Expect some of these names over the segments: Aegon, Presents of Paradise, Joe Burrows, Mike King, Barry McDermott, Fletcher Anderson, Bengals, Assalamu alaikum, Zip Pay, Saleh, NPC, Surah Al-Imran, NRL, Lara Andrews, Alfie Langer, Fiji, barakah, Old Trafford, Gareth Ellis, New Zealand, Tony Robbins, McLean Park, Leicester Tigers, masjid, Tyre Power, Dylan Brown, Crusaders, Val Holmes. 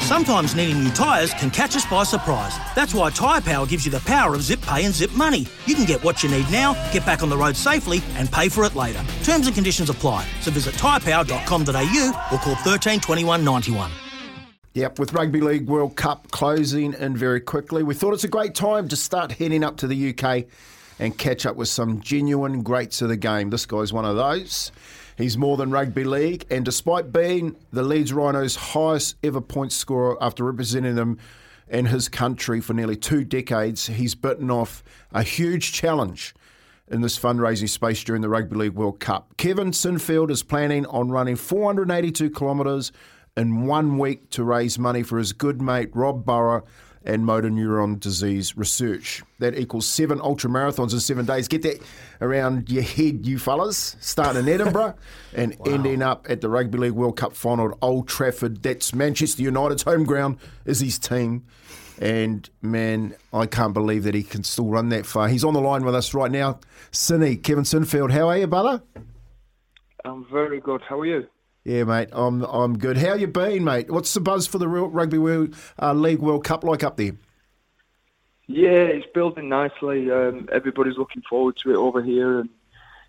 Sometimes needing new tyres can catch us by surprise. That's why Tyre Power gives you the power of Zip Pay and Zip Money. You can get what you need now, get back on the road safely and pay for it later. Terms and conditions apply. So visit tyrepower.com.au or call 13 21 91. Yep, with Rugby League World Cup closing in very quickly, we thought it's a great time to start heading up to the UK and catch up with some genuine greats of the game. This guy's one of those. He's more than rugby league, and despite being the Leeds Rhinos' highest ever point scorer after representing them and his country for nearly 2 decades, he's bitten off a huge challenge in this fundraising space during the Rugby League World Cup. Kevin Sinfield is planning on running 482 kilometres in 1 week to raise money for his good mate Rob Burrow and motor neuron disease research. That equals 7 ultramarathons in 7 days. Get that around your head, you fellas. Starting in Edinburgh and ending up at the Rugby League World Cup final at Old Trafford. That's Manchester United's home ground, is his team. And, man, I can't believe that he can still run that far. He's on the line with us right now. Sinny, Kevin Sinfield, how are you, brother? I'm very good. How are you? Yeah, mate, I'm good. How you been, mate? What's the buzz for the Rugby League World Cup like up there? Yeah, it's building nicely. Everybody's looking forward to it over here. And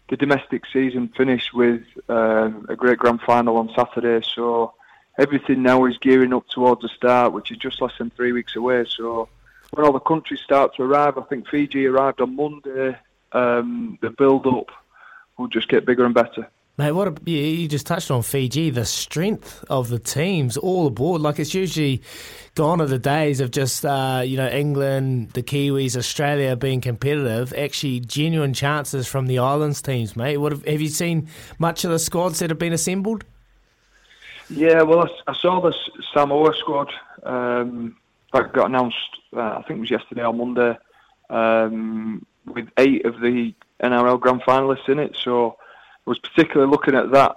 the domestic season finished with a great grand final on Saturday. So everything now is gearing up towards the start, which is just less than 3 weeks away. So when all the countries start to arrive, I think Fiji arrived on Monday. The build-up will just get bigger and better. Mate, you just touched on Fiji, the strength of the teams all aboard. Like, it's usually gone are the days of just, England, the Kiwis, Australia being competitive. Actually, genuine chances from the islands teams, mate. Have you seen much of the squads that have been assembled? Yeah, well, I saw the Samoa squad that got announced, I think it was yesterday or Monday, with 8 of the NRL grand finalists in it, so was particularly looking at that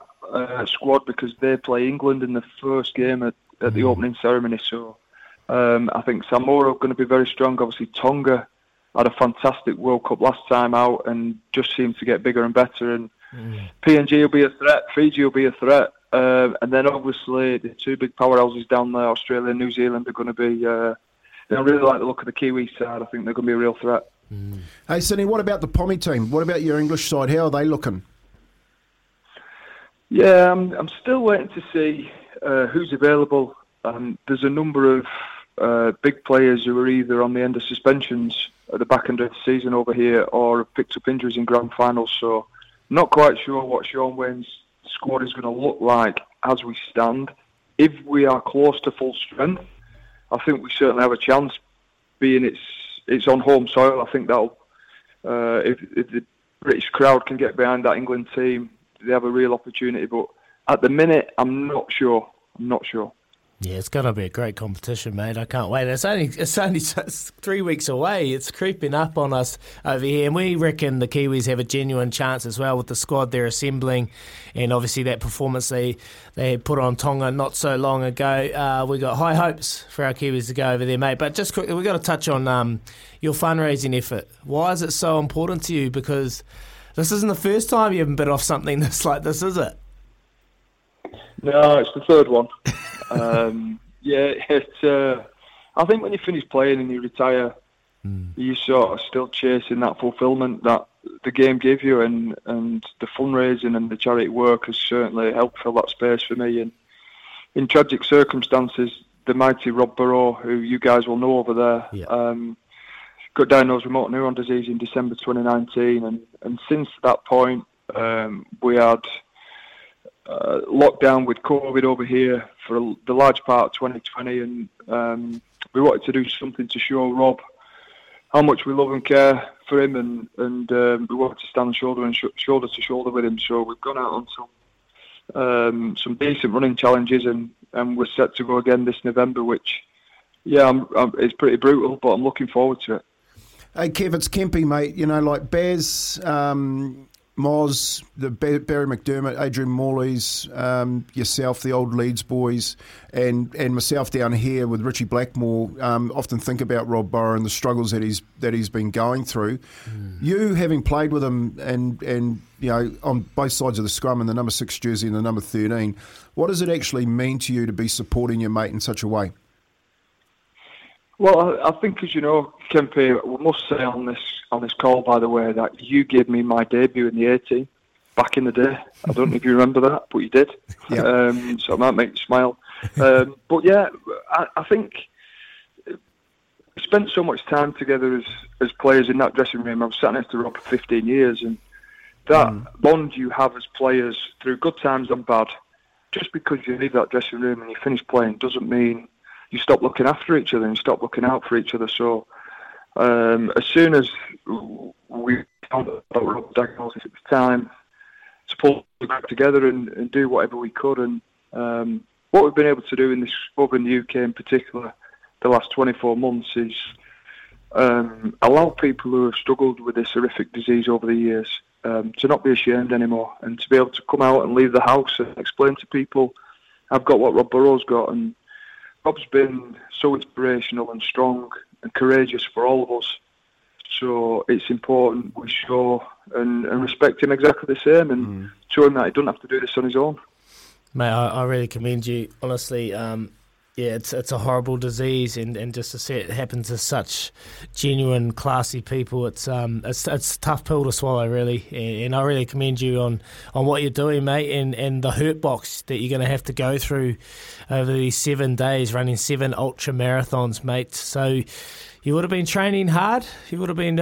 squad because they play England in the first game at the opening ceremony. So I think Samoa are going to be very strong. Obviously, Tonga had a fantastic World Cup last time out and just seemed to get bigger and better. And PNG will be a threat. Fiji will be a threat. And then, obviously, the 2 big powerhouses down there, Australia and New Zealand, are going to be... I really like the look of the Kiwi side. I think they're going to be a real threat. Mm. Hey, Sinny, what about the Pommy team? What about your English side? How are they looking? Yeah, I'm still waiting to see who's available. There's a number of big players who are either on the end of suspensions at the back end of the season over here or have picked up injuries in grand finals, so not quite sure what Sean Wayne's squad is going to look like as we stand. If we are close to full strength, I think we certainly have a chance, being it's on home soil. I think that'll, if the British crowd can get behind that England team, they have a real opportunity, but at the minute, I'm not sure. Yeah, it's going to be a great competition, mate. I can't wait. It's only 3 weeks away. It's creeping up on us over here, and we reckon the Kiwis have a genuine chance as well with the squad they're assembling, and obviously that performance they put on Tonga not so long ago. We got high hopes for our Kiwis to go over there, mate. But just quickly, we've got to touch on your fundraising effort. Why is it so important to you? Because this isn't the first time you haven't bit off something that's like this, is it? No, it's the 3rd one. I think when you finish playing and you retire, you sort of still chasing that fulfilment that the game gave you, and the fundraising and the charity work has certainly helped fill that space for me. And in tragic circumstances, the mighty Rob Burrow, who you guys will know over there, got diagnosed with motor neuron disease in December 2019, and since that point we had lockdown with COVID over here for the large part of 2020, and we wanted to do something to show Rob how much we love and care for him, and we wanted to stand shoulder to shoulder with him. So we've gone out on some decent running challenges, and we're set to go again this November, which it's pretty brutal, but I'm looking forward to it. Hey, Kev, it's Kempy, mate. You know, like Bears, Moz, the Barry McDermott, Adrian Morley's, yourself, the old Leeds boys, and myself down here with Richie Blackmore, often think about Rob Burrow and the struggles that he's been going through. Mm. You having played with him and you know on both sides of the scrum in the number 6 jersey and the number 13, what does it actually mean to you to be supporting your mate in such a way? Well, I think, as you know, Kempe, we must say on this call, by the way, that you gave me my debut in the A team back in the day. I don't know if you remember that, but you did. Yeah. So it might make you smile. But yeah, I think we spent so much time together as players in that dressing room. I've sat next to Rob for 15 years, and that bond you have as players through good times and bad, just because you leave that dressing room and you finish playing doesn't mean you stop looking after each other and stop looking out for each other. So as soon as we found out about Rob diagnosis at the time, to pull back together and do whatever we could. And what we've been able to do in this club in the UK in particular the last 24 months is allow people who have struggled with this horrific disease over the years to not be ashamed anymore, and to be able to come out and leave the house and explain to people, I've got what Rob Burrow's got. And Rob's been so inspirational and strong and courageous for all of us, so it's important we show and respect him exactly the same, and show him that he doesn't have to do this on his own. Mate, I really commend you. Honestly, yeah, it's a horrible disease, and just to see it happen to such genuine, classy people, it's a tough pill to swallow, really. And I really commend you on what you're doing, mate, and the hurt box that you're going to have to go through over these 7 days, running 7 ultra marathons, mate. So you would have been training hard. You would have been,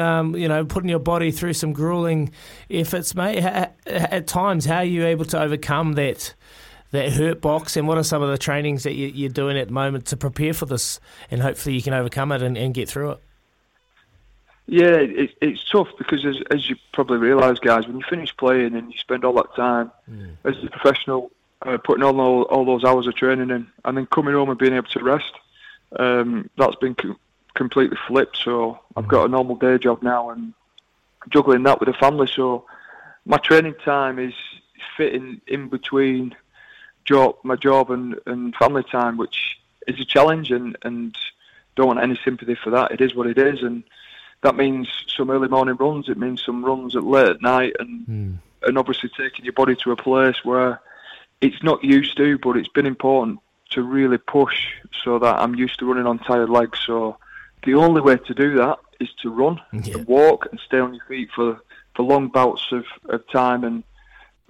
putting your body through some grueling efforts, mate. At times, how are you able to overcome that hurt box, and what are some of the trainings that you're doing at the moment to prepare for this, and hopefully you can overcome it and get through it? Yeah, it's tough because as you probably realise, guys, when you finish playing and you spend all that time as a professional putting all those hours of training in, and then coming home and being able to rest, that's been completely flipped. So I've got a normal day job now and juggling that with a family, so my training time is fitting in between my job and family time, which is a challenge, and don't want any sympathy for that. It is what it is, and that means some early morning runs, it means some runs at late at night, and obviously taking your body to a place where it's not used to, but it's been important to really push so that I'm used to running on tired legs. So the only way to do that is to run, and walk, and stay on your feet for long bouts of time. And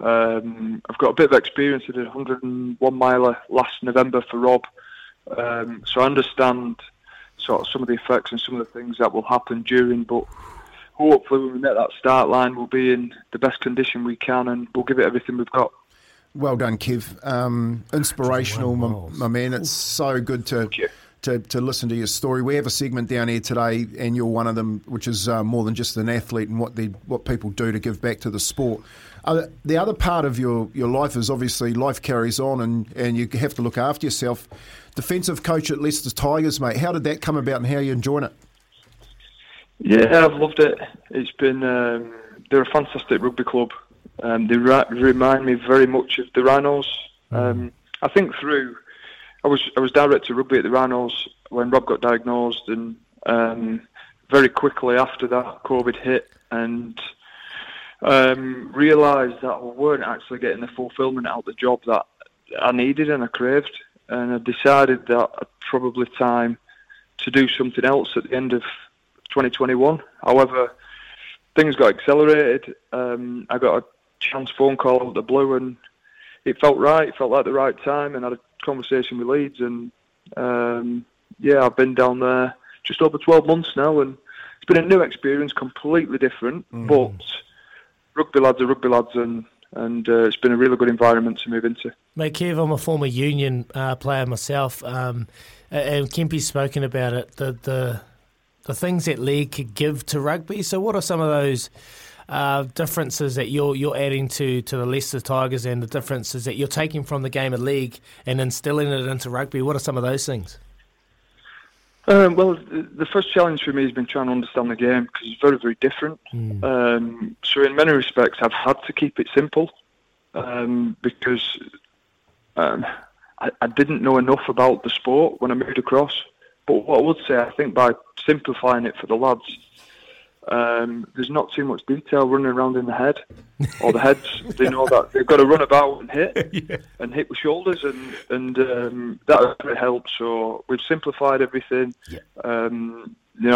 I've got a bit of experience. I did 101 miler last November for Rob, so I understand sort of some of the effects and some of the things that will happen during, but hopefully when we met that start line we'll be in the best condition we can and we'll give it everything we've got. Well done, Kev. Inspirational, my man. It's so good to listen to your story. We have a segment down here today, and you're one of them, which is more than just an athlete and what people do to give back to the sport. The other part of your life is obviously life carries on, and you have to look after yourself. Defensive coach at Leicester Tigers, mate. How did that come about, and how are you enjoying it? Yeah, I've loved it. It's been they're a fantastic rugby club. They remind me very much of the Rhinos. I think through. I was director of rugby at the Rhinos when Rob got diagnosed, and very quickly after that COVID hit, and realised that I weren't actually getting the fulfilment out of the job that I needed and I craved, and I decided that I'd probably time to do something else at the end of 2021. However, things got accelerated. I got a chance phone call out of the blue, and it felt right. It felt like the right time, and I had a conversation with Leeds, and I've been down there just over 12 months now, and it's been a new experience, completely different, but rugby lads are rugby lads, and it's been a really good environment to move into. Mate, Kev, I'm a former union player myself, and Kempy's spoken about it, the things that league could give to rugby. So what are some of those differences that you're adding to the Leicester Tigers, and the differences that you're taking from the game of league and instilling it into rugby? What are some of those things? Well, the first challenge for me has been trying to understand the game because it's very, very different. So in many respects, I've had to keep it simple because I didn't know enough about the sport when I moved across. But what I would say, I think by simplifying it for the lads, there's not too much detail running around in the head or the heads. They know that they've got to run about and hit and hit with shoulders, and that really helps. So we've simplified everything. You know,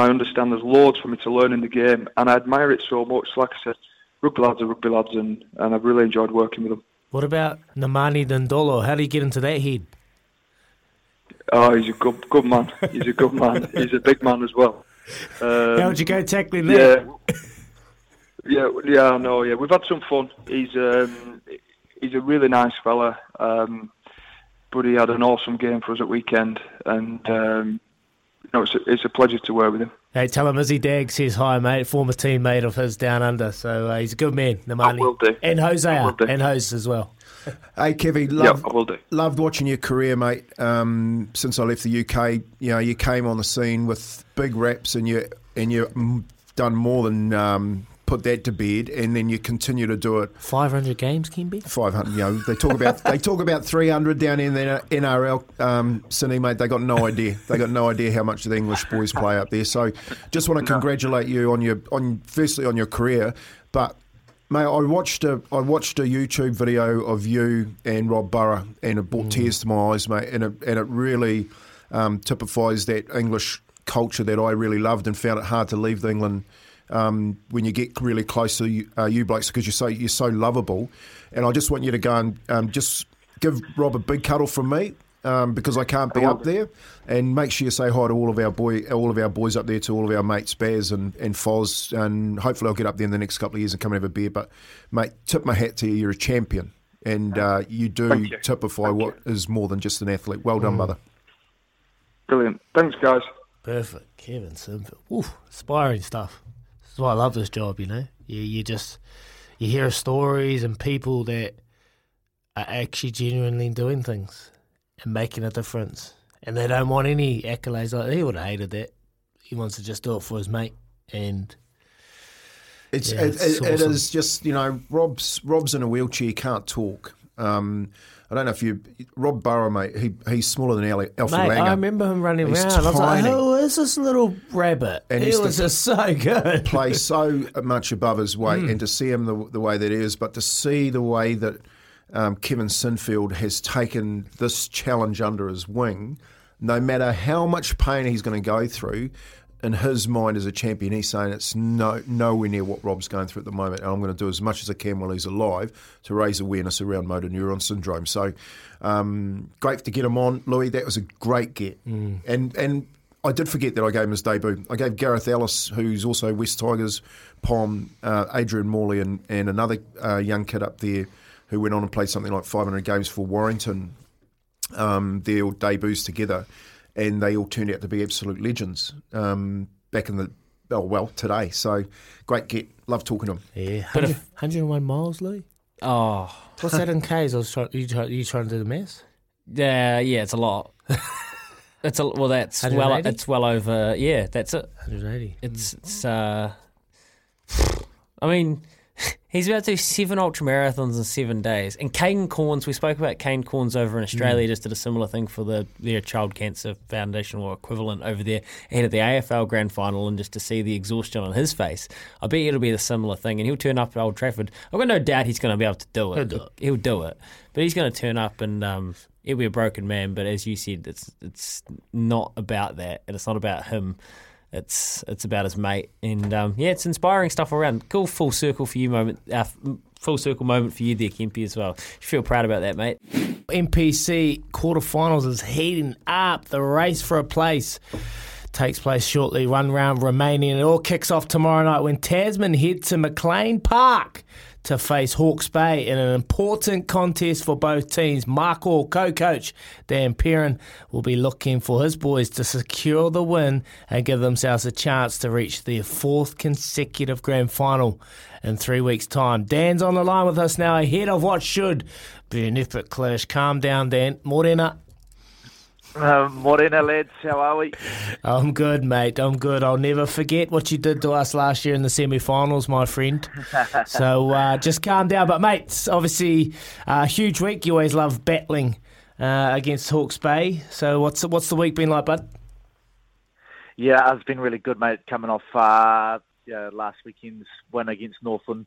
I understand there's loads for me to learn in the game, and I admire it so much. Like I said, rugby lads are rugby lads, and I've really enjoyed working with them. What about Nemani Dindolo? How do you get into that head? Oh, he's a good man. He's a good man. He's a big man as well. How would you go tackling that? Yeah, we've had some fun. He's a really nice fella, but he had an awesome game for us at weekend, and you know, it's a pleasure to work with him. Hey, tell him Izzy Dag says hi, mate. Former teammate of his down under, so he's a good man, Nemani. I will do. And Jose, and Jose as well. Hey, Kevy, loved watching your career, mate. Since I left the UK, you know, you came on the scene with big raps, and you've done more than put that to bed, and then you continue to do it. 500 games, Kimby? 500. You know, they talk about 300 down in the NRL. Sydney, mate, they got no idea how much the English boys play up there. So, just want to congratulate you on your career, but. Mate, I watched a YouTube video of you and Rob Burrow, and it brought tears to my eyes, mate. And it really typifies that English culture that I really loved and found it hard to leave England when you get really close to you blokes, because you're so lovable. And I just want you to go and just give Rob a big cuddle from me because I can't be up there, and make sure you say hi to all of our boys up there, to all of our mates, Baz and Foz, and hopefully I'll get up there in the next couple of years and come and have a beer. But, mate, tip my hat to you. You're a champion, and you do typify what is more than just an athlete. Well done, mother. Brilliant. Thanks, guys. Perfect. Kevin Sinfield. Oof, inspiring stuff. This is why I love this job, you know. You hear stories and people that are actually genuinely doing things and making a difference. And they don't want any accolades. Like, he would have hated that. He wants to just do it for his mate. And it's awesome. It is just, you know, Rob's in a wheelchair, can't talk. I don't know if you... Rob Burrow, mate, he's smaller than Alfie Langer. Mate, I remember him running around. Tiny. I was like, who is this little rabbit? And he was just so good. Play so much above his weight, and to see him the way that he is, but to see the way that Kevin Sinfield has taken this challenge under his wing, no matter how much pain he's going to go through, in his mind as a champion, he's saying it's nowhere near what Rob's going through at the moment, and I'm going to do as much as I can while he's alive to raise awareness around motor neuron syndrome. So great to get him on, Louis. That was a great get. And I did forget that I gave him his debut. I gave Gareth Ellis, who's also West Tigers, Pom, Adrian Morley, and another young kid up there who went on and played something like 500 games for Warrington, their debuts together, and they all turned out to be absolute legends today. So, great get. Love talking to them. Yeah. 101 miles, Louis? Oh. What's that in Ks? You trying to do the maths? Yeah, it's a lot. It's well over, yeah, that's it. 180. It's I mean... He's about to do 7 ultramarathons in 7 days. And Kane Cornes, we spoke about Kane Cornes over in Australia, just did a similar thing for their Child Cancer Foundation or equivalent over there, ahead of the AFL Grand Final, and just to see the exhaustion on his face. I bet it'll be a similar thing, and he'll turn up at Old Trafford. I've got no doubt he's going to be able to do it. He'll do it. But he's going to turn up and... he'll be a broken man, but as you said, it's not about that, and it's not about him. It's about his mate, and it's inspiring stuff around. Cool full circle moment for you there, Kempy, as well. You feel proud about that, mate. NPC quarterfinals is heating up. The race for a place takes place shortly. One round remaining, and it all kicks off tomorrow night when Tasman head to McLean Park to face Hawke's Bay in an important contest for both teams. Mark Hall, co-coach Dan Perrin, will be looking for his boys to secure the win and give themselves a chance to reach their 4th consecutive grand final in 3 weeks' time. Dan's on the line with us now ahead of what should be an epic clash. Calm down, Dan. Morena. Morena, lads. How are we? I'm good, mate. I'm good. I'll never forget what you did to us last year in the semi-finals, my friend. So just calm down. But, mate, it's obviously a huge week. You always love battling against Hawke's Bay. So what's the week been like, bud? Yeah, it's been really good, mate, coming off last weekend's win against Northland.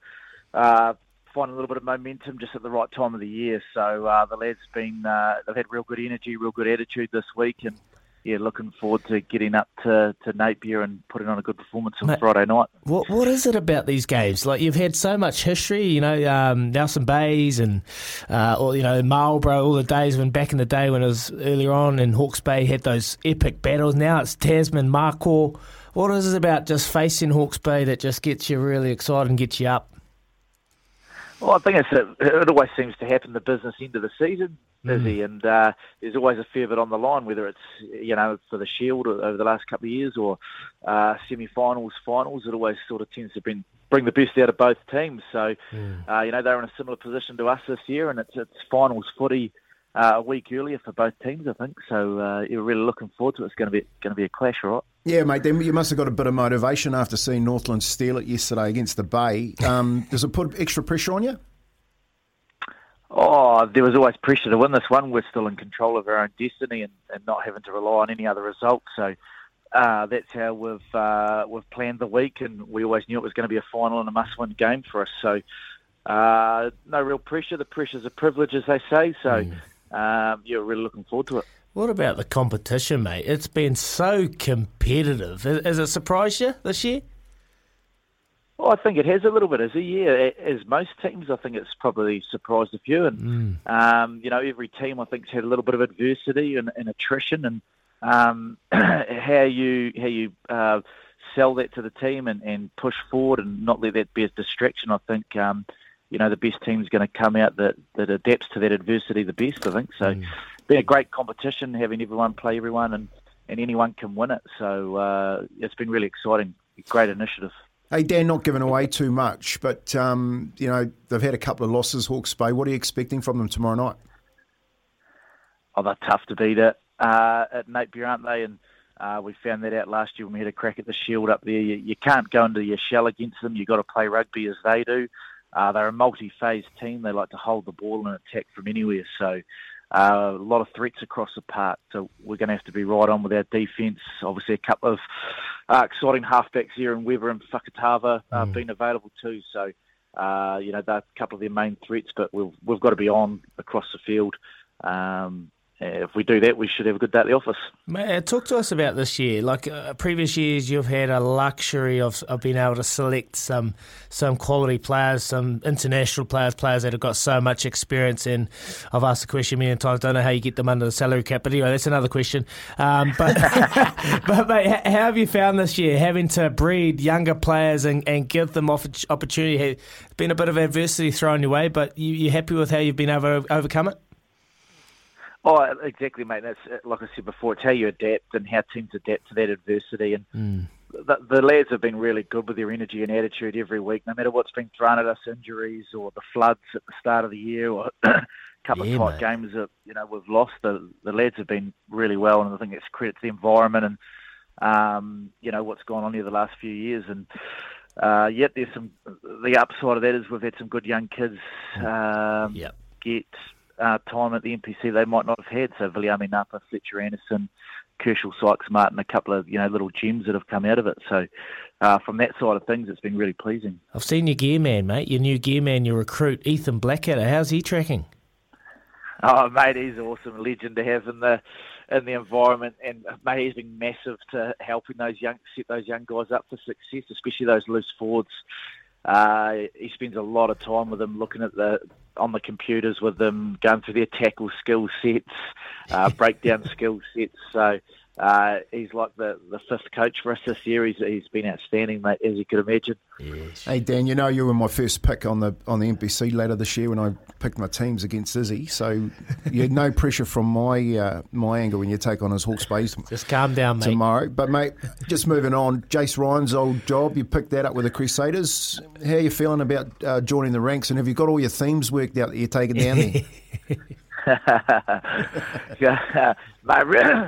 Find a little bit of momentum just at the right time of the year. So the lads they've had real good energy, real good attitude this week, and yeah, looking forward to getting up to Napier and putting on a good performance on Friday night. What is it about these games? Like, you've had so much history, you know, Nelson Bays and or, you know, Marlborough, all the days when back in the day when it was earlier on, and Hawke's Bay had those epic battles. Now it's Tasman, Markor. What is it about just facing Hawke's Bay that just gets you really excited and gets you up? Well, I think it always seems to happen the business end of the season, busy, and there's always a fair bit on the line, whether it's, you know, for the Shield over the last couple of years or semi-finals, finals. It always sort of tends to bring the best out of both teams. So, you know, they're in a similar position to us this year, and it's finals footy a week earlier for both teams, I think. So you're really looking forward to it. It's going to be a clash, right? Yeah, mate, then you must have got a bit of motivation after seeing Northland steal it yesterday against the Bay. Does it put extra pressure on you? Oh, there was always pressure to win this one. We're still in control of our own destiny and not having to rely on any other result. So that's how we've planned the week, and we always knew it was going to be a final and a must-win game for us. So no real pressure. The pressure's a privilege, as they say. So yeah, really looking forward to it. What about the competition, mate? It's been so competitive. Has it surprised you this year? Well, I think it has a little bit. As a year, as most teams, I think it's probably surprised a few. And you know, every team I think's had a little bit of adversity and attrition, and how you sell that to the team and push forward and not let that be a distraction. I think. You know, the best team's going to come out that adapts to that adversity the best, I think. So it's been a great competition, having everyone play everyone, and anyone can win it. So it's been really exciting, great initiative. Hey, Dan, not giving away too much, but, you know, they've had a couple of losses, Hawke's Bay. What are you expecting from them tomorrow night? Oh, they're tough to beat at Napier, aren't they? And we found that out last year when we had a crack at the Shield up there. You can't go into your shell against them. You've got to play rugby as they do. They're a multi-phase team. They like to hold the ball and attack from anywhere. So a lot of threats across the park. So we're going to have to be right on with our defence. Obviously, a couple of exciting halfbacks here in Weber and Whakatava being available too. So, you know, they're a couple of their main threats, but we've got to be on across the field. If we do that, we should have a good day at the office. Mate, talk to us about this year. Like previous years, you've had a luxury of being able to select some quality players, some international players that have got so much experience. And I've asked the question many times, don't know how you get them under the salary cap. But anyway, that's another question. But, but mate, how have you found this year, having to breed younger players and give them opportunity? It's been a bit of adversity thrown your way, but you're happy with how you've been able to overcome it? Oh, exactly, mate. That's, like I said before, it's how you adapt and how teams adapt to that adversity. And the lads have been really good with their energy and attitude every week, no matter what's been thrown at us, injuries or the floods at the start of the year or a couple of tight games that, you know, we've lost. The lads have been really well, and I think it's credit to the environment and, you know, what's gone on here the last few years. And yet there's the upside of that is we've had some good young kids get time at the NPC they might not have had. So Viliame Napa, Fletcher Anderson, Kershal Sykes-Martin, a couple of, you know, little gems that have come out of it. So from that side of things, it's been really pleasing. I've seen your gear man, mate, your new gear man, your recruit, Ethan Blackadder. How's he tracking? Oh, mate, he's an awesome legend to have in the environment. And, mate, he's been massive to helping those young, set those young guys up for success, especially those loose forwards. He spends a lot of time with them, looking at on the computers with them, going through their tackle skill sets, breakdown skill sets. So he's like the fifth coach for us this year. He's been outstanding, mate, as you could imagine. Yes. Hey, Dan, you know you were my first pick on the NPC later this year when I picked my teams against Izzy. So you had no pressure from my angle when you take on his Hawke's Bay. Just calm down, mate. Tomorrow. But, mate, just moving on, Jace Ryan's old job, you picked that up with the Crusaders. How are you feeling about joining the ranks? And have you got all your themes worked out that you're taking down there? Mate,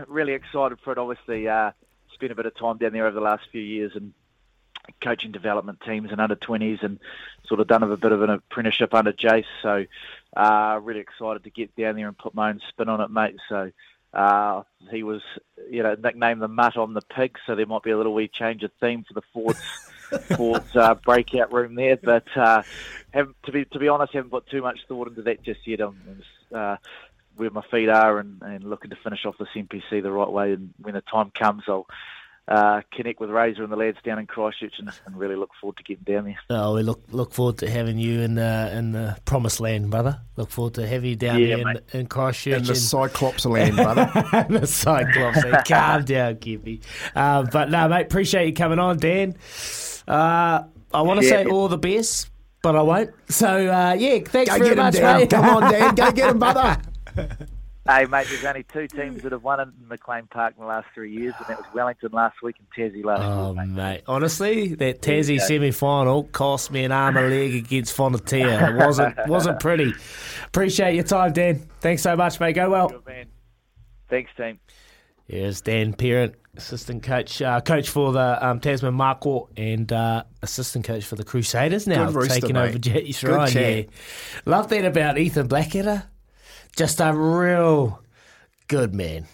really excited for it. Obviously, spent a bit of time down there over the last few years and coaching development teams and under-20s and sort of done a bit of an apprenticeship under Jace. So really excited to get down there and put my own spin on it, mate. So he was, nicknamed the Mutt on the Pig, so there might be a little wee change of theme for the Ford's breakout room there. But to be honest, haven't put too much thought into that just yet. I'm just, where my feet are and looking to finish off this NPC the right way. And when the time comes, I'll connect with Razor and the lads down in Christchurch and really look forward to getting down there. Oh, we look forward to having you in the promised land, brother. Look forward to having you down there in Christchurch. In the Cyclops land, brother. The Cyclops land. Calm down, Kippy. But no, mate, appreciate you coming on, Dan. I want to say all the best, but I won't. So, thanks very much, mate. Come on, Dan. Go get him, brother. Hey, mate, there's only two teams that have won in McLean Park in the last 3 years, and that was Wellington last week and Tassie last week. Oh, mate. Honestly, that Tassie semi-final cost me an arm and a leg against Fonterra. It wasn't pretty. Appreciate your time, Dan. Thanks so much, mate. Go well. Good, man. Thanks, team. Here's Dan Perrin, assistant coach for the Tasman Marquardt and assistant coach for the Crusaders now, rooster, taking mate. Over Jetty's Ryan. Yeah. Love that about Ethan Blackadder. Just a real good man.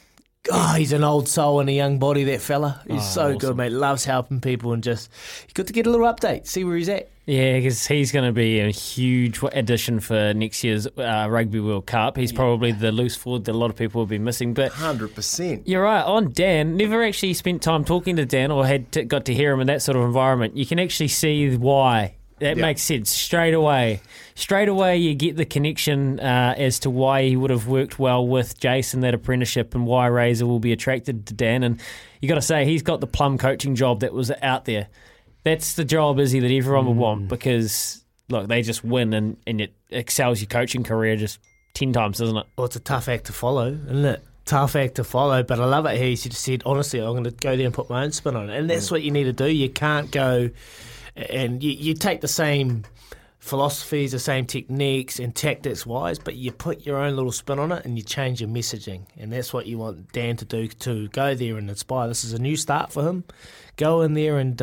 Oh, he's an old soul and a young body, that fella. He's awesome. Good, mate. Loves helping people and just good to get a little update, see where he's at. Yeah, because he's going to be a huge addition for next year's Rugby World Cup. He's probably the loose forward that a lot of people will be missing. But 100%. You're right. On Dan, never actually spent time talking to Dan or got to hear him in that sort of environment. You can actually see why. That makes sense straight away. Straight away, you get the connection as to why he would have worked well with Jason, that apprenticeship, and why Razor will be attracted to Dan. And you got to say, he's got the plum coaching job that was out there. That's the job, Izzy, that everyone would want because, look, they just win and it excels your coaching career just 10 times, doesn't it? Well, it's a tough act to follow, isn't it? Tough act to follow, but I love it how you said, honestly, I'm going to go there and put my own spin on it. And that's what you need to do. You can't go... And you take the same philosophies, the same techniques and tactics-wise, but you put your own little spin on it and you change your messaging. And that's what you want Dan to do, to go there and inspire. This is a new start for him. Go in there and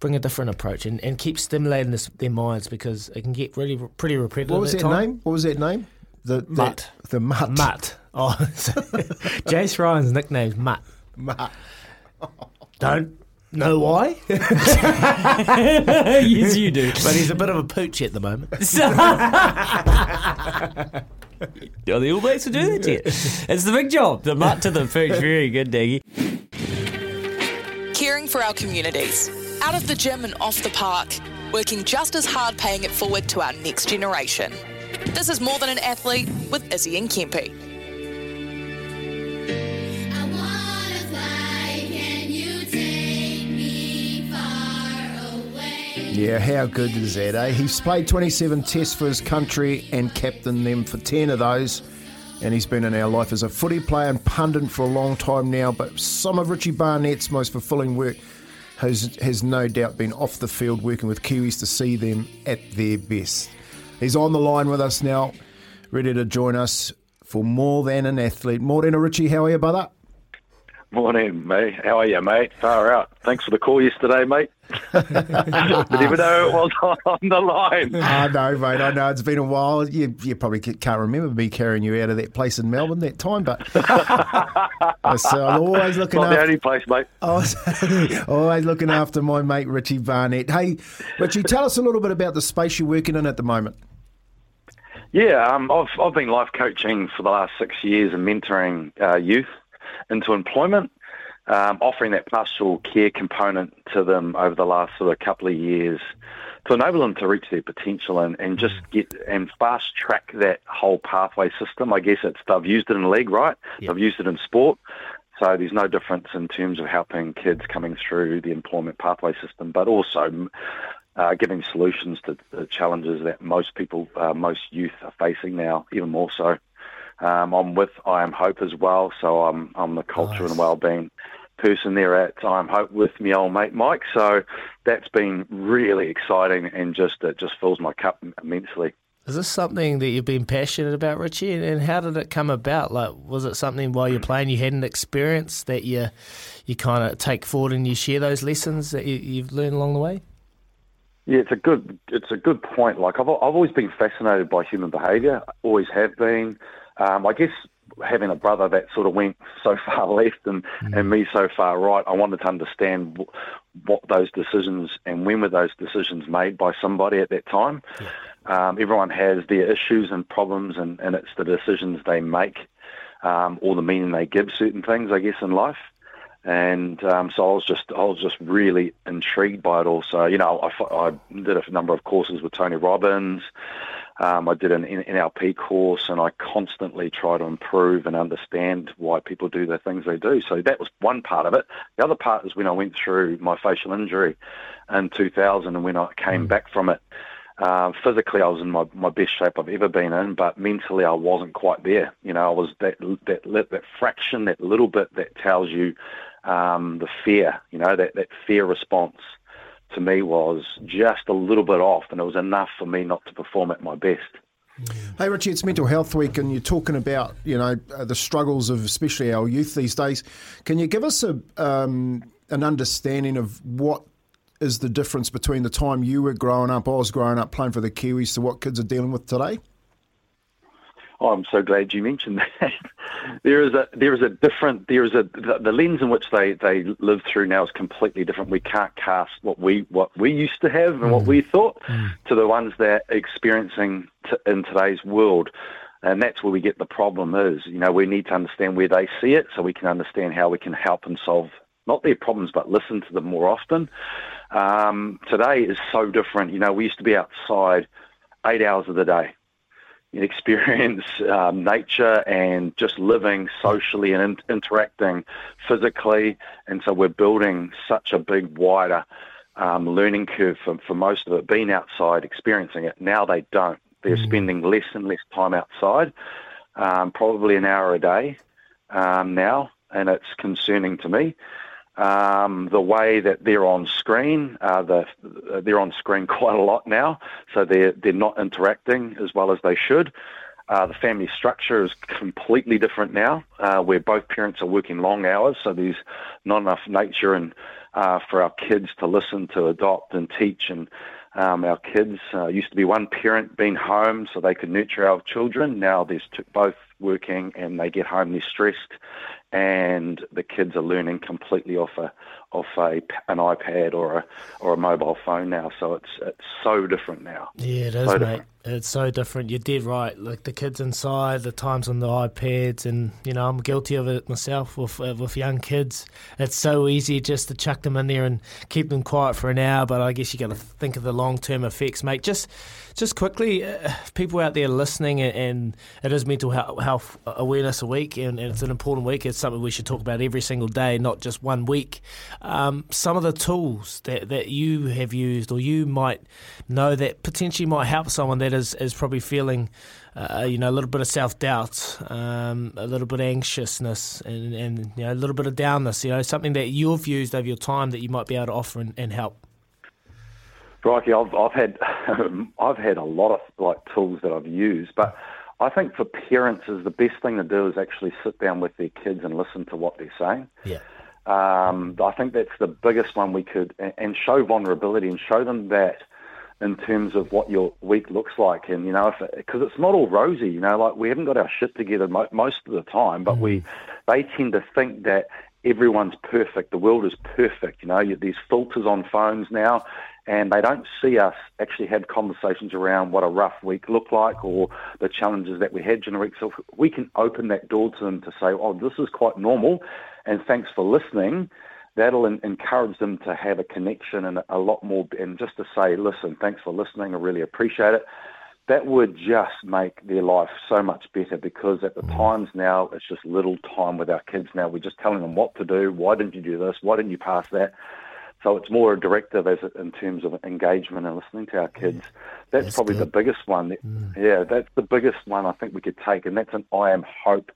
bring a different approach and keep stimulating their minds because it can get really pretty repetitive. What was that name? What was that name? The Mutt. The Mutt. Mutt. Oh, Jace Ryan's nickname's Mutt. Mutt. Don't. Know why? Yes, you do. But he's a bit of a pooch at the moment. Are the All Blacks to do that yet? It's the big job. The Mutt to the pooch. Very good, Daggy. Caring for our communities. Out of the gym and off the park. Working just as hard paying it forward to our next generation. This is More Than an Athlete with Izzy and Kempe. Yeah, how good is that, eh? He's played 27 tests for his country and captained them for 10 of those. And he's been in our life as a footy player and pundit for a long time now. But some of Richie Barnett's most fulfilling work has no doubt been off the field working with Kiwis to see them at their best. He's on the line with us now, ready to join us for More Than an Athlete. Morena, Richie, how are you, brother? Morning, mate. How are you, mate? Far out. Thanks for the call yesterday, mate. Even though it was on the line. I know, mate. I know. It's been a while. You probably can't remember me carrying you out of that place in Melbourne that time, but I'm always looking after... Not the only place, mate. Always looking after my mate, Richie Barnett. Hey, Richie, tell us a little bit about the space you're working in at the moment. Yeah, I've been life coaching for the last 6 years and mentoring youth into employment, offering that pastoral care component to them over the last sort of couple of years to enable them to reach their potential and just get and fast track that whole pathway system. I guess they've used it in league, right? Yep. They've used it in sport. So there's no difference in terms of helping kids coming through the employment pathway system, but also giving solutions to the challenges that most people, most youth are facing now, even more so. I'm with I Am Hope as well, so I'm the culture and wellbeing person there at I Am Hope with me old mate Mike. So that's been really exciting and just it just fills my cup immensely. Is this something that you've been passionate about, Richie? And how did it come about? Like, was it something while you're playing you had an experience that you kind of take forward and you share those lessons that you've learned along the way? Yeah, it's a good point. Like, I've always been fascinated by human behaviour. Always have been. I guess having a brother that sort of went so far left and me so far right, I wanted to understand what those decisions and when were those decisions made by somebody at that time. Yeah. Everyone has their issues and problems, and it's the decisions they make or the meaning they give certain things, I guess, in life. And so I was just really intrigued by it all. So, you know, I did a number of courses with Tony Robbins. I did an NLP course, and I constantly try to improve and understand why people do the things they do. So that was one part of it. The other part is when I went through my facial injury in 2000 and when I came back from it. Physically, I was in my best shape I've ever been in, but mentally I wasn't quite there. You know, I was that fraction, that little bit that tells you the fear, you know, that fear response to me was just a little bit off, and it was enough for me not to perform at my best. Hey, Richie, it's Mental Health Week, and you're talking about, you know, the struggles of especially our youth these days. Can you give us an understanding of what is the difference between the time you were growing up, I was growing up playing for the Kiwis, to what kids are dealing with today? Oh, I'm so glad you mentioned that. The lens in which they live through now is completely different. We can't cast what we used to have and what we thought to the ones they're experiencing in today's world. And that's where we get the problem is, you know, we need to understand where they see it so we can understand how we can help and solve not their problems, but listen to them more often. Today is so different. You know, we used to be outside 8 hours of the day. You experience nature and just living socially and interacting physically. And so we're building such a big, wider learning curve for most of it, being outside, experiencing it. Now they don't. They're spending less and less time outside, probably an hour a day now. And it's concerning to me. The way that they're on screen, they're on screen quite a lot now, so they're not interacting as well as they should. The family structure is completely different now, where both parents are working long hours, so there's not enough nature and for our kids to listen to, adopt and teach. And our kids used to be one parent being home so they could nurture our children. Now there's both working, and they get home, they're stressed, and the kids are learning completely off an iPad or a mobile phone now. So it's so different now. Yeah, it is, so mate. It's so different. You're dead right. Like the kids inside, the times on the iPads, and you know I'm guilty of it myself with young kids. It's so easy just to chuck them in there and keep them quiet for an hour. But I guess you got to think of the long term effects, mate. Just quickly, people out there listening, and it is Mental Health Awareness Week, and it's an important week. It's something we should talk about every single day, not just one week. Some of the tools that you have used or you might know that potentially might help someone that is probably feeling you know, a little bit of self-doubt, a little bit of anxiousness, and you know, a little bit of downness, you know, something that you've used over your time that you might be able to offer and help. Crikey, I've had a lot of like tools that I've used, but I think for parents is the best thing to do is actually sit down with their kids and listen to what they're saying. Yeah. I think that's the biggest one we could, and show vulnerability and show them that in terms of what your week looks like. And, you know, because it's not all rosy, you know, like we haven't got our shit together most of the time, but they tend to think that everyone's perfect, the world is perfect, you know, there's filters on phones now, and they don't see us actually have conversations around what a rough week looked like or the challenges that we had during the week. So if we can open that door to them to say, oh, this is quite normal, and thanks for listening, that'll encourage them to have a connection and a lot more, and just to say, listen, thanks for listening, I really appreciate it. That would just make their life so much better, because at the times now, it's just little time with our kids now. We're just telling them what to do. Why didn't you do this? Why didn't you pass that? So it's more a directive as in terms of engagement and listening to our kids. Yeah, that's probably good. The biggest one. Yeah, that's the biggest one I think we could take. And that's an I Am Hope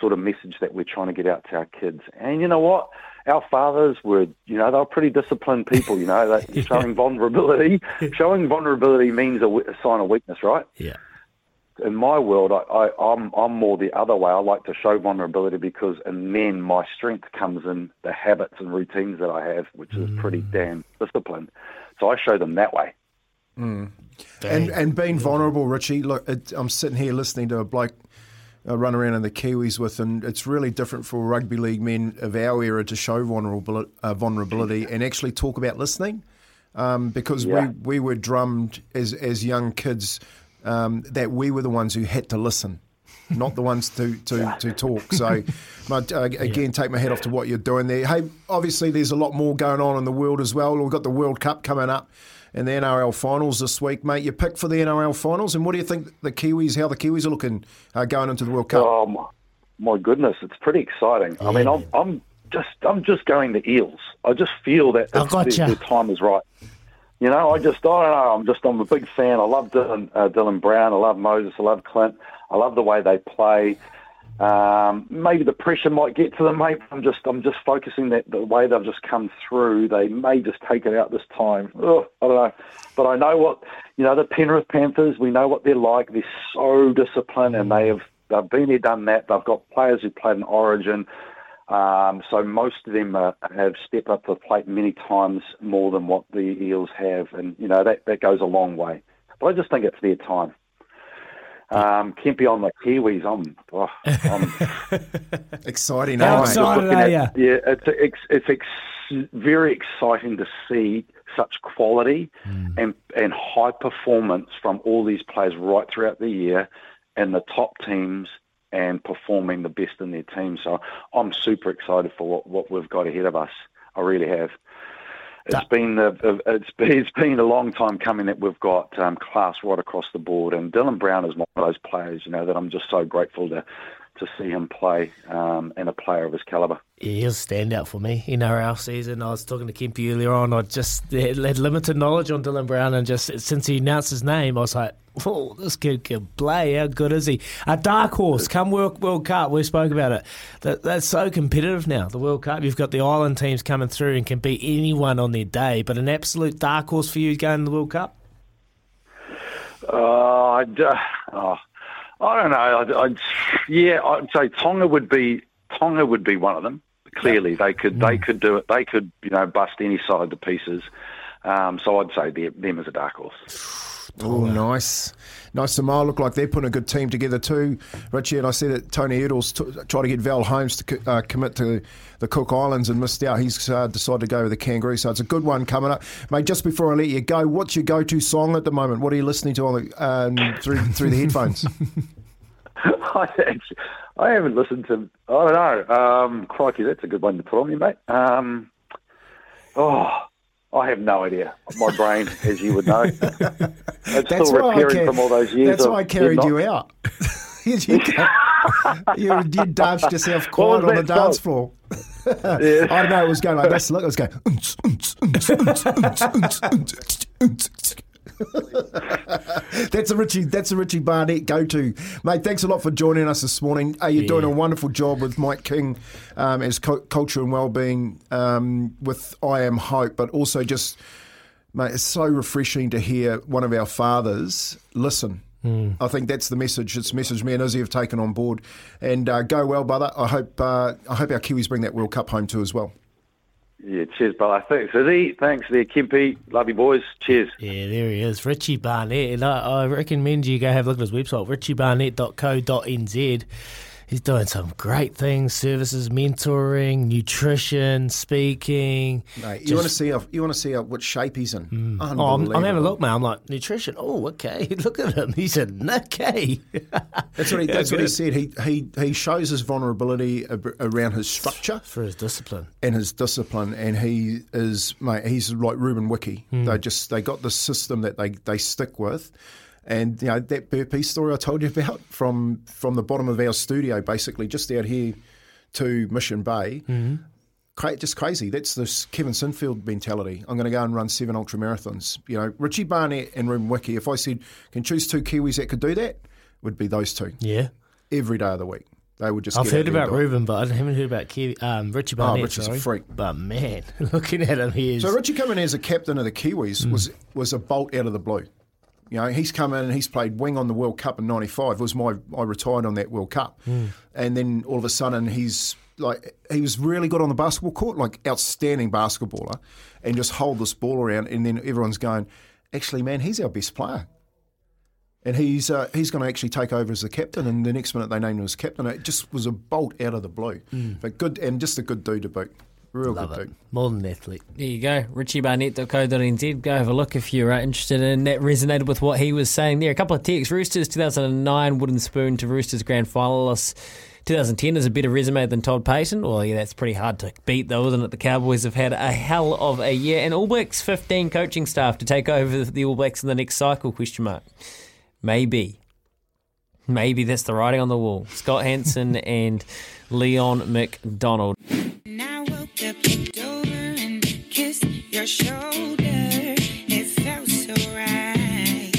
sort of message that we're trying to get out to our kids. And you know what? Our fathers were, you know, they were pretty disciplined people, you know, showing vulnerability. Showing vulnerability means a sign of weakness, right? Yeah. in my world, I'm more the other way. I like to show vulnerability because in men, my strength comes in the habits and routines that I have, which is pretty damn disciplined. So I show them that way. Mm. And being vulnerable, Richie, look, I'm sitting here listening to a bloke run around in the Kiwis with, and it's really different for rugby league men of our era to show vulnerability and actually talk about listening, because we were drummed as young kids that we were the ones who had to listen, not the ones to talk. So, again, take my hat off to what you're doing there. Hey, obviously there's a lot more going on in the world as well. We've got the World Cup coming up and the NRL finals this week, mate. Your pick for the NRL finals, and what do you think how the Kiwis are looking going into the World Cup? Oh, my goodness, it's pretty exciting. Yeah. I mean, I'm just going to Eels. I just feel that the time is right. You know, I'm a big fan. I love Dylan Brown. I love Moses. I love Clint. I love the way they play. Maybe the pressure might get to them, mate. I'm just focusing that the way they've just come through. They may just take it out this time. Ugh, I don't know, but I know the Penrith Panthers. We know what they're like. They're so disciplined, and they've been there, done that. They've got players who played in Origin, so most of them have stepped up to the plate many times more than what the Eels have, and you know that goes a long way. But I just think it's their time. Can't be on the Kiwis. I'm exciting. How excited are you? Yeah, it's very exciting to see such quality and high performance from all these players right throughout the year and the top teams and performing the best in their team. So I'm super excited for what we've got ahead of us. I really have. It's been a long time coming that we've got class right across the board, and Dylan Brown is one of those players, you know, that I'm just so grateful to see him play, and a player of his calibre. Yeah, he'll stand out for me in NRL season. I was talking to Kempy earlier on. I just had limited knowledge on Dylan Brown, and just since he announced his name, I was like, oh, this kid can play. How good is he? A dark horse, come World Cup. We spoke about it. That's so competitive now, the World Cup. You've got the island teams coming through and can beat anyone on their day, but an absolute dark horse for you going to the World Cup? I don't know. I'd say Tonga would be one of them. Clearly, they could do it. They could, you know, bust any side to pieces. So I'd say them as a dark horse. Oh, nice. Samoa look like they're putting a good team together too, Richie. And I see that Tony Eddowes tried to get Val Holmes to commit to the Cook Islands and missed out. He's decided to go with the Kangaroos. So it's a good one coming up, mate. Just before I let you go, what's your go-to song at the moment? What are you listening to on the through the headphones? I haven't listened to. I don't know. Crikey, that's a good one to put on me, mate. I have no idea. My brain, as you would know, it's still repairing from all those years. That's why I carried you out. you danced yourself quiet on the dance floor. Yeah. I don't know. It was going like this. Look, it was going. That's a Richie Barnett go-to, mate. Thanks a lot for joining us this morning. You're doing a wonderful job with Mike King as culture and wellbeing with I Am Hope, but also just, mate, it's so refreshing to hear one of our fathers listen. I think that's the message. It's a message me and Izzy have taken on board. And go well, brother. I hope our Kiwis bring that World Cup home too as well. Yeah, cheers, brother. Thanks, Izzy. Thanks there, Kempy. Love you, boys. Cheers. Yeah, there he is, Richie Barnett. And I recommend you go have a look at his website, richiebarnett.co.nz. He's doing some great things: services, mentoring, nutrition, speaking. Mate, you want to see what shape he's in. I'm having a look, mate. I'm like, nutrition. Oh, okay. Look at him. He's in okay. That's what he said. He shows his vulnerability around his structure for his discipline and he is, mate. He's like Ruben Wiki. They got the system that they stick with. And, you know, that burpee story I told you about from the bottom of our studio, basically, just out here to Mission Bay, just crazy. That's this Kevin Sinfield mentality. I'm going to go and run 7 ultramarathons. You know, Richie Barnett and Ruben Wiki, if I said, can choose 2 Kiwis that could do that, would be those 2. Yeah. Every day of the week. They would just. I've heard about Ruben, but I haven't heard about Richie Barnett. Oh, Richie's a freak. But, man, looking at him, he is. So Richie coming as a captain of the Kiwis was a bolt out of the blue. You know, he's come in and he's played wing on the World Cup in '95. I retired on that World Cup, and then all of a sudden he's like, he was really good on the basketball court, like outstanding basketballer, and just hold this ball around. And then everyone's going, actually, man, he's our best player, and he's going to actually take over as the captain. And the next minute they named him as captain. It just was a bolt out of the blue, but good and just a good dude to boot. Real Love good it. Dude. Modern athlete. There you go. RichieBarnett.co.nz. Go have a look if you're interested in that. Resonated with what he was saying there. A couple of texts. Roosters 2009 wooden spoon to Roosters grand finalists. 2010 is a better resume than Todd Payton. Well, yeah, that's pretty hard to beat though, isn't it? The Cowboys have had a hell of a year. And All Blacks 15 coaching staff to take over the All Blacks in the next cycle? ? Maybe that's the writing on the wall. Scott Hansen and Leon McDonald. Your shoulder, it felt so right.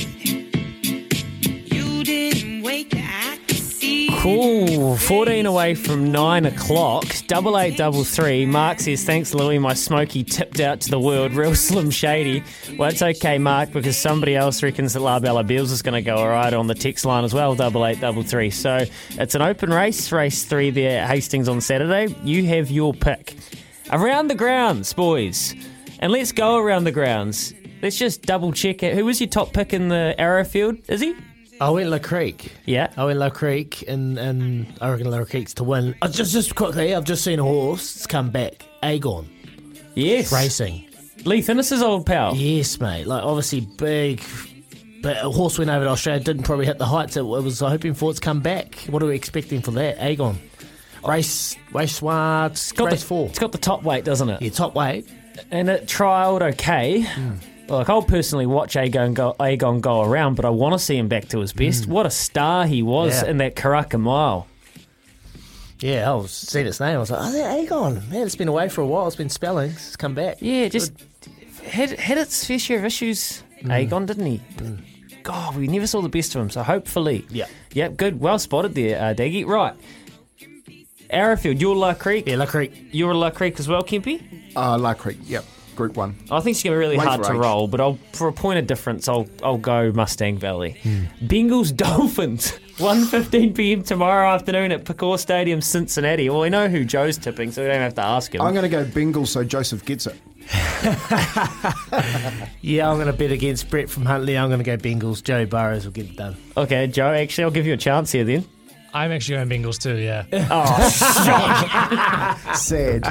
You didn't wake up, I could see. Cool. 14 away from 9 o'clock. 8833. Mark says, thanks, Louis. My smoky tipped out to the world. Real Slim Shady. Well, it's okay, Mark, because somebody else reckons that La Bella Beals is going to go all right on the text line as well. 8833. So it's an open race, race 3 there at Hastings on Saturday. You have your pick. Around the grounds, boys. And let's go around the grounds. Let's just double check it. Who was your top pick in the arrow field? Is he? I went La Creek. Yeah. I went La Creek, and I reckon La Creek's to win. Just quickly, I've just seen a horse. It's come back. Aegon. Yes. Racing. Lee Finnis's old pal. Yes, mate. Like, obviously big. But a horse went over to Australia, didn't probably hit the heights it was hoping for. It's come back. What are we expecting for that? Aegon. Race four. It's got the top weight, doesn't it? Yeah, top weight. And it trialled okay. Like, I'll personally watch Aegon go around, but I want to see him back to his best. What a star he was in that Karaka Mile. Yeah, I seen its name. I was like, oh, that Aegon. Man, it's been away for a while. It's been spellings. It's come back. Yeah, just had its fair share of issues, Aegon, didn't he? God, we never saw the best of him, so hopefully. Yeah. Yep, good. Well spotted there, Daggy. Right. Arrowfield, you're La Creek. Yeah, La Creek. You're La Creek as well, Kempi? La Creek, yep. Group 1. I think it's going to be really hard to roll, but for a point of difference, I'll go Mustang Valley. Bengals Dolphins, 1:15pm tomorrow afternoon at Pecor Stadium, Cincinnati. Well, we know who Joe's tipping, so we don't have to ask him. I'm going to go Bengals so Joseph gets it. Yeah, I'm going to bet against Brett from Huntley. I'm going to go Bengals. Joe Burrows will get it done. Okay, Joe, actually, I'll give you a chance here then. I'm actually going Bengals too, yeah. Oh, shock. Sad.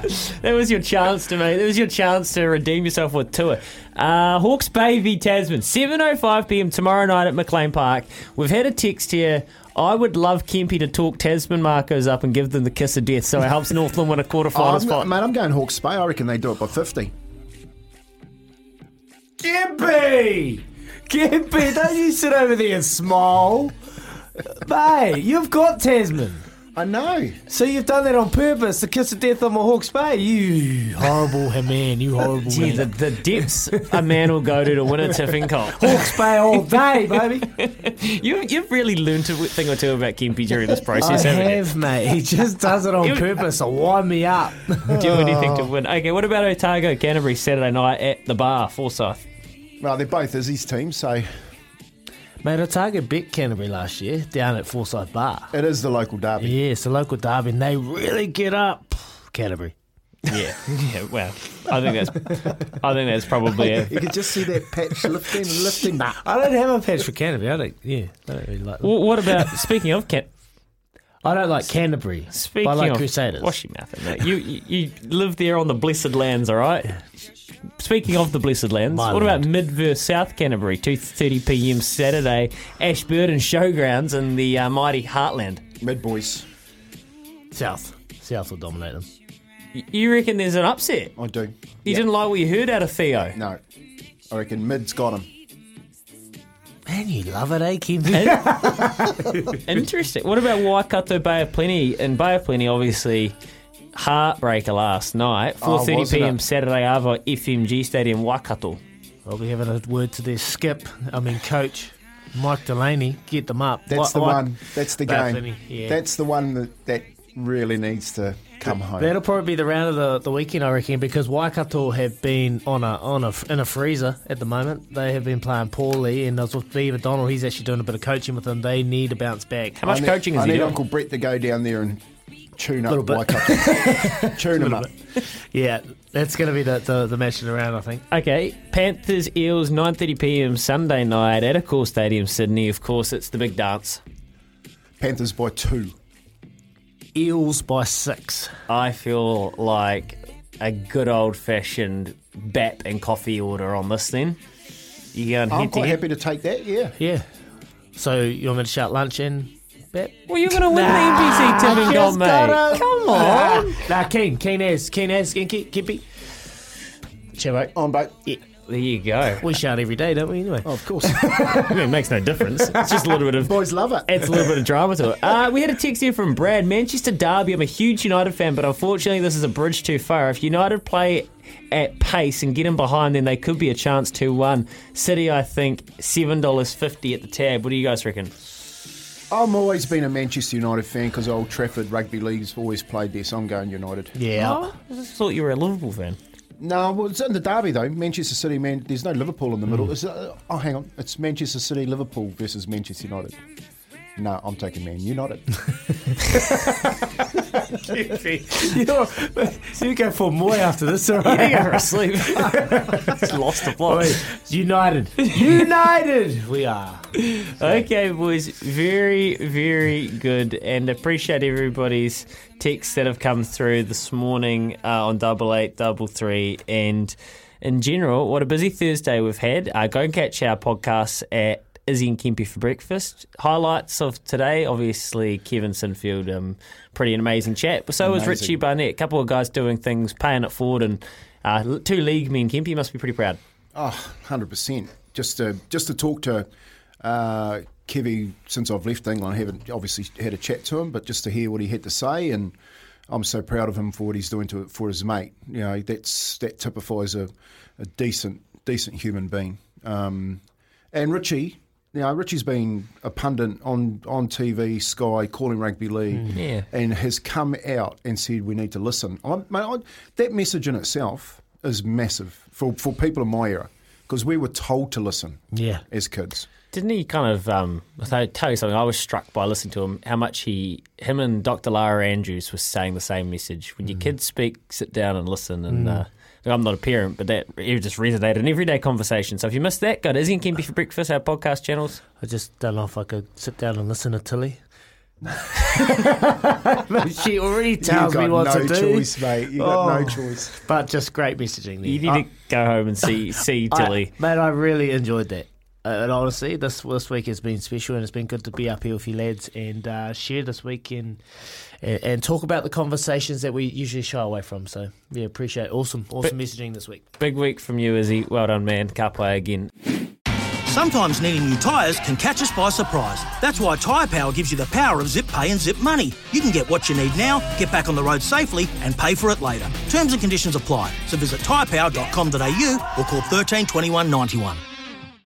That was your chance to make. That was your chance to redeem yourself with Tua. Hawke's Bay v Tasman, 7:05pm tomorrow night at McLean Park. We've had a text here. I would love Kempi to talk Tasman Marcos up and give them the kiss of death so it helps Northland win a quarterfinal spot. Mate, I'm going Hawke's Bay. I reckon they do it by 50. Kempi, don't you sit over there and smile. Bay, you've got Tasman. I know. So you've done that on purpose, the kiss of death on my Hawke's Bay. You horrible man, you horrible man. The depths a man will go to win a tiffin cup. Hawke's Bay all day, baby. You've really learned a thing or two about Kempi during this process, haven't you? Mate. He just does it on purpose to wind me up. Do anything to win. Okay, what about Otago, Canterbury, Saturday night at the bar, Forsyth? Well, they're both Izzy's team, so... Mate, Otago beat Canterbury last year down at Forsyth Bar. It is the local derby. Yeah, it's the local derby, and they really get up Canterbury. Yeah, yeah. Well, I think that's probably it. You could just see that patch lifting. Nah, I don't have a patch for Canterbury. I don't really like them. Well, what about speaking of Canterbury? I don't like Canterbury. Speaking of Crusaders. Wash your mouth, mate. You live there on the blessed lands, all right? Speaking of the blessed lands, about Mid-verse South Canterbury, 2:30pm Saturday, Ashburton Showgrounds in the mighty Heartland? Mid boys. South will dominate them. You reckon there's an upset? I do. You didn't like what you heard out of Theo? No. I reckon Mid's got him. Man, you love it, eh, Kim? Interesting. What about Waikato Bay of Plenty? In Bay of Plenty, obviously, heartbreaker last night. 4:30pm Saturday, Ava FMG Stadium, Waikato. I'll be having a word to their coach, Mike Delaney. Get them up. That's the one. That's the game. Plenty, yeah. That's the one that really needs to come home. That'll probably be the round of the weekend, I reckon, because Waikato have been in a freezer at the moment. They have been playing poorly, and I was with Beaver Donald. He's actually doing a bit of coaching with them. They need to bounce back. How much coaching is he doing? I need Uncle Brett to go down there and tune up Waikato. Tune him up. Yeah, that's going to be the match of the round, I think. Okay, Panthers, Eels, 9:30pm Sunday night at Accor Stadium, Sydney. Of course, it's the big dance. Panthers by 2. Eels by 6. I feel like a good old-fashioned BAP and coffee order on this then. You going I'm quite happy to take that, yeah. Yeah. So you want me to shout lunch in, BAP? Well, you're going to win the NPC tip and gold, mate. Come on. Keen as, Gimpy. Cheer, mate. On, mate. Yeah. There you go. We shout every day, don't we, anyway? Oh, of course. I mean, it makes no difference. It's just a little bit of... Boys love it. It's a little bit of drama to it. We had a text here from Brad. Manchester Derby. I'm a huge United fan, but unfortunately this is a bridge too far. If United play at pace and get in behind, then they could be a chance 2-1. City, I think, $7.50 at the tab. What do you guys reckon? I've always been a Manchester United fan because Old Trafford Rugby League's always played there, so I'm going United. Yeah. Oh, I just thought you were a Liverpool fan. No, well, it's in the derby, though. Manchester City, man, there's no Liverpool in the middle. It's, hang on. It's Manchester City, Liverpool versus Manchester United. No, I'm taking Man United. So you go for more after this, all right? Yeah, you're asleep. It's lost the plot. United! We are. Okay, boys. Very, very good. And appreciate everybody's texts that have come through this morning on 8833 and in general, what a busy Thursday we've had. Go and catch our podcast at Izzy and Kempe for breakfast. Highlights of today, obviously Kevin Sinfield, pretty an amazing chat. But so was Richie Barnett. A couple of guys doing things, paying it forward, and 2 league men. Kempe, you must be pretty proud. Oh, 100%. Just to talk to Kevy, since I've left England, I haven't obviously had a chat to him, but just to hear what he had to say, and I'm so proud of him for what he's doing for his mate. You know, that typifies a decent human being. And Richie. Now, Richie's been a pundit on TV, Sky, calling rugby league, and has come out and said we need to listen. That message in itself is massive for people in my era, because we were told to listen as kids. Didn't he kind of, I'll tell you something, I was struck by listening to him, how much him and Dr. Lara Andrews were saying the same message. When your kids speak, sit down and listen and... I'm not a parent, but that it just resonated in everyday conversation. So if you missed that, go to Izzy and Kempe for breakfast, our podcast channels. I just don't know if I could sit down and listen to Tilly. She already tells me what to do. You've got no choice, mate. You've got no choice. But just great messaging there. You need to go home and see Tilly. I really enjoyed that. And honestly, this week has been special, and it's been good to be up here with you lads and share this weekend and talk about the conversations that we usually shy away from. So, yeah, appreciate it. Awesome messaging this week. Big week from you, Izzy. Well done, man. Ka pai again. Sometimes needing new tyres can catch us by surprise. That's why Tyre Power gives you the power of Zip Pay and Zip Money. You can get what you need now, get back on the road safely and pay for it later. Terms and conditions apply. So visit tyrepower.com.au or call 13 21 91.